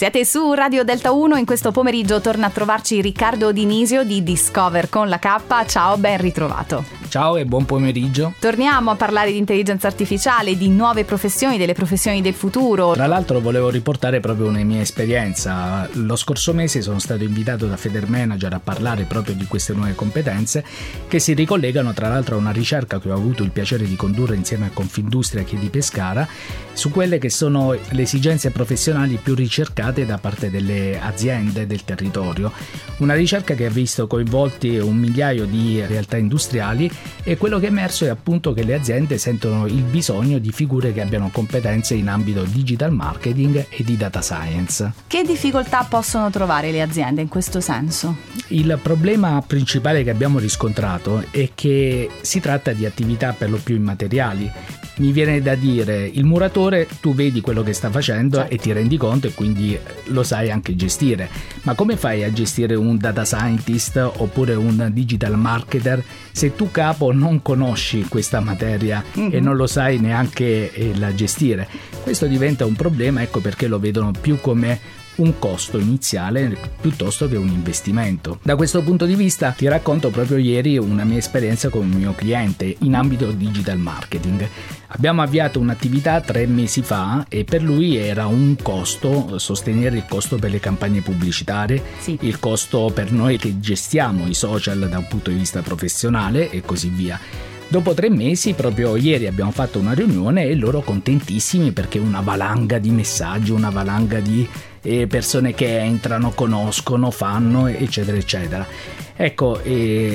Siete su Radio Delta 1, in questo pomeriggio torna a trovarci Riccardo Dinisio di Discover con la K. Ciao, ben ritrovato. Ciao e buon pomeriggio. Torniamo a parlare di intelligenza artificiale, di nuove professioni, delle professioni del futuro. Tra l'altro volevo riportare proprio una mia esperienza. Lo scorso mese sono stato invitato da Federmanager a parlare proprio di queste nuove competenze che si ricollegano tra l'altro a una ricerca che ho avuto il piacere di condurre insieme a Confindustria e Chiedi Pescara su quelle che sono le esigenze professionali più ricercate da parte delle aziende del territorio. Una ricerca che ha visto coinvolti 1 migliaio di realtà industriali, e quello che è emerso è appunto che le aziende sentono il bisogno di figure che abbiano competenze in ambito digital marketing e di data science. Che difficoltà possono trovare le aziende in questo senso? Il problema principale che abbiamo riscontrato è che si tratta di attività per lo più immateriali. Mi viene da dire, il muratore tu vedi quello che sta facendo, certo, e ti rendi conto e quindi lo sai anche gestire, ma come fai a gestire un data scientist oppure un digital marketer se tu capo non conosci questa materia e non lo sai neanche la gestire? Questo diventa un problema, ecco perché lo vedono più come un costo iniziale piuttosto che un investimento. Da questo punto di vista ti racconto proprio ieri una mia esperienza con un mio cliente in ambito digital marketing. Abbiamo avviato un'attività 3 mesi fa e per lui era un costo sostenere il costo per le campagne pubblicitarie, sì, il costo per noi che gestiamo i social da un punto di vista professionale e così via. Dopo 3 mesi, proprio ieri abbiamo fatto una riunione e loro contentissimi perché una valanga di messaggi, una valanga di persone che entrano, conoscono, fanno, eccetera, eccetera. Ecco,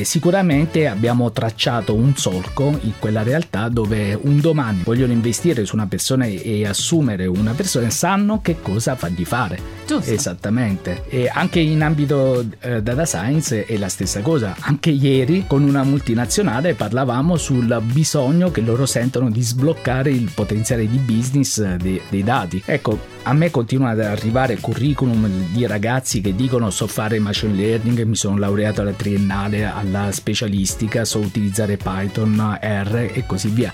sicuramente abbiamo tracciato un solco in quella realtà dove un domani vogliono investire su una persona e assumere una persona, sanno che cosa fargli fare. Giusto. Esattamente. E anche in ambito data science è la stessa cosa. Anche ieri con una multinazionale parlavamo sul bisogno che loro sentono di sbloccare il potenziale di business dei dati. Ecco, a me continua ad arrivare curriculum di ragazzi che dicono so fare machine learning, mi sono laureato alla triennale, alla specialistica, so utilizzare Python, R e così via.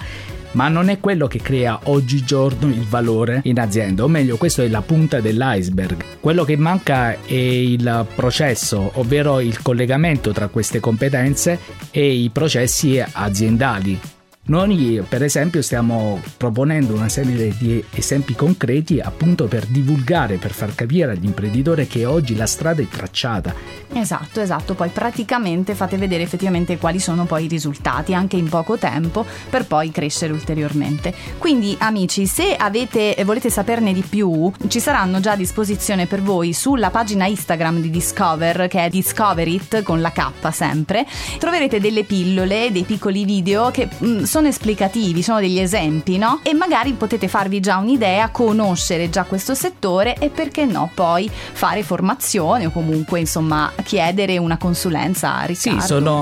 Ma non è quello che crea oggigiorno il valore in azienda, o meglio, questa è la punta dell'iceberg. Quello che manca è il processo, ovvero il collegamento tra queste competenze e i processi aziendali. Noi per esempio stiamo proponendo una serie di esempi concreti appunto per divulgare, per far capire all'imprenditore che oggi la strada è tracciata. Esatto, poi praticamente fate vedere effettivamente quali sono poi i risultati anche in poco tempo per poi crescere ulteriormente. Quindi amici, se avete e volete saperne di più, ci saranno già a disposizione per voi sulla pagina Instagram di Discover, che è Discoverit con la K sempre, troverete delle pillole, dei piccoli video che sono esplicativi, sono degli esempi, no? E magari potete farvi già un'idea, conoscere già questo settore e perché no poi fare formazione o comunque insomma chiedere una consulenza a Riccardo.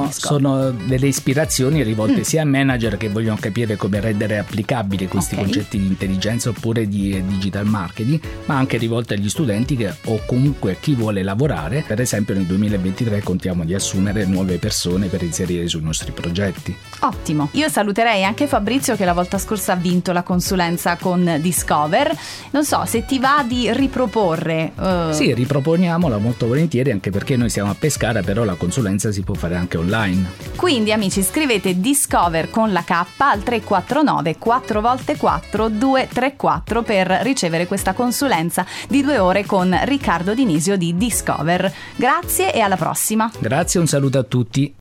Sì, sono delle ispirazioni rivolte sia a manager che vogliono capire come rendere applicabili questi concetti di intelligenza oppure di digital marketing, ma anche rivolte agli studenti che, o comunque a chi vuole lavorare. Per esempio nel 2023 contiamo di assumere nuove persone per inserire sui nostri progetti. Ottimo, io saluterei anche Fabrizio che la volta scorsa ha vinto la consulenza con Discover. Non so se ti va di riproporre. Sì, riproponiamola molto volentieri, anche perché noi siamo a Pescara, però la consulenza si può fare anche online. Quindi amici, scrivete Discover con la K al 349 4x4 234 per ricevere questa consulenza di 2 ore con Riccardo Dinisio di Discover. Grazie e alla prossima. Grazie, un saluto a tutti.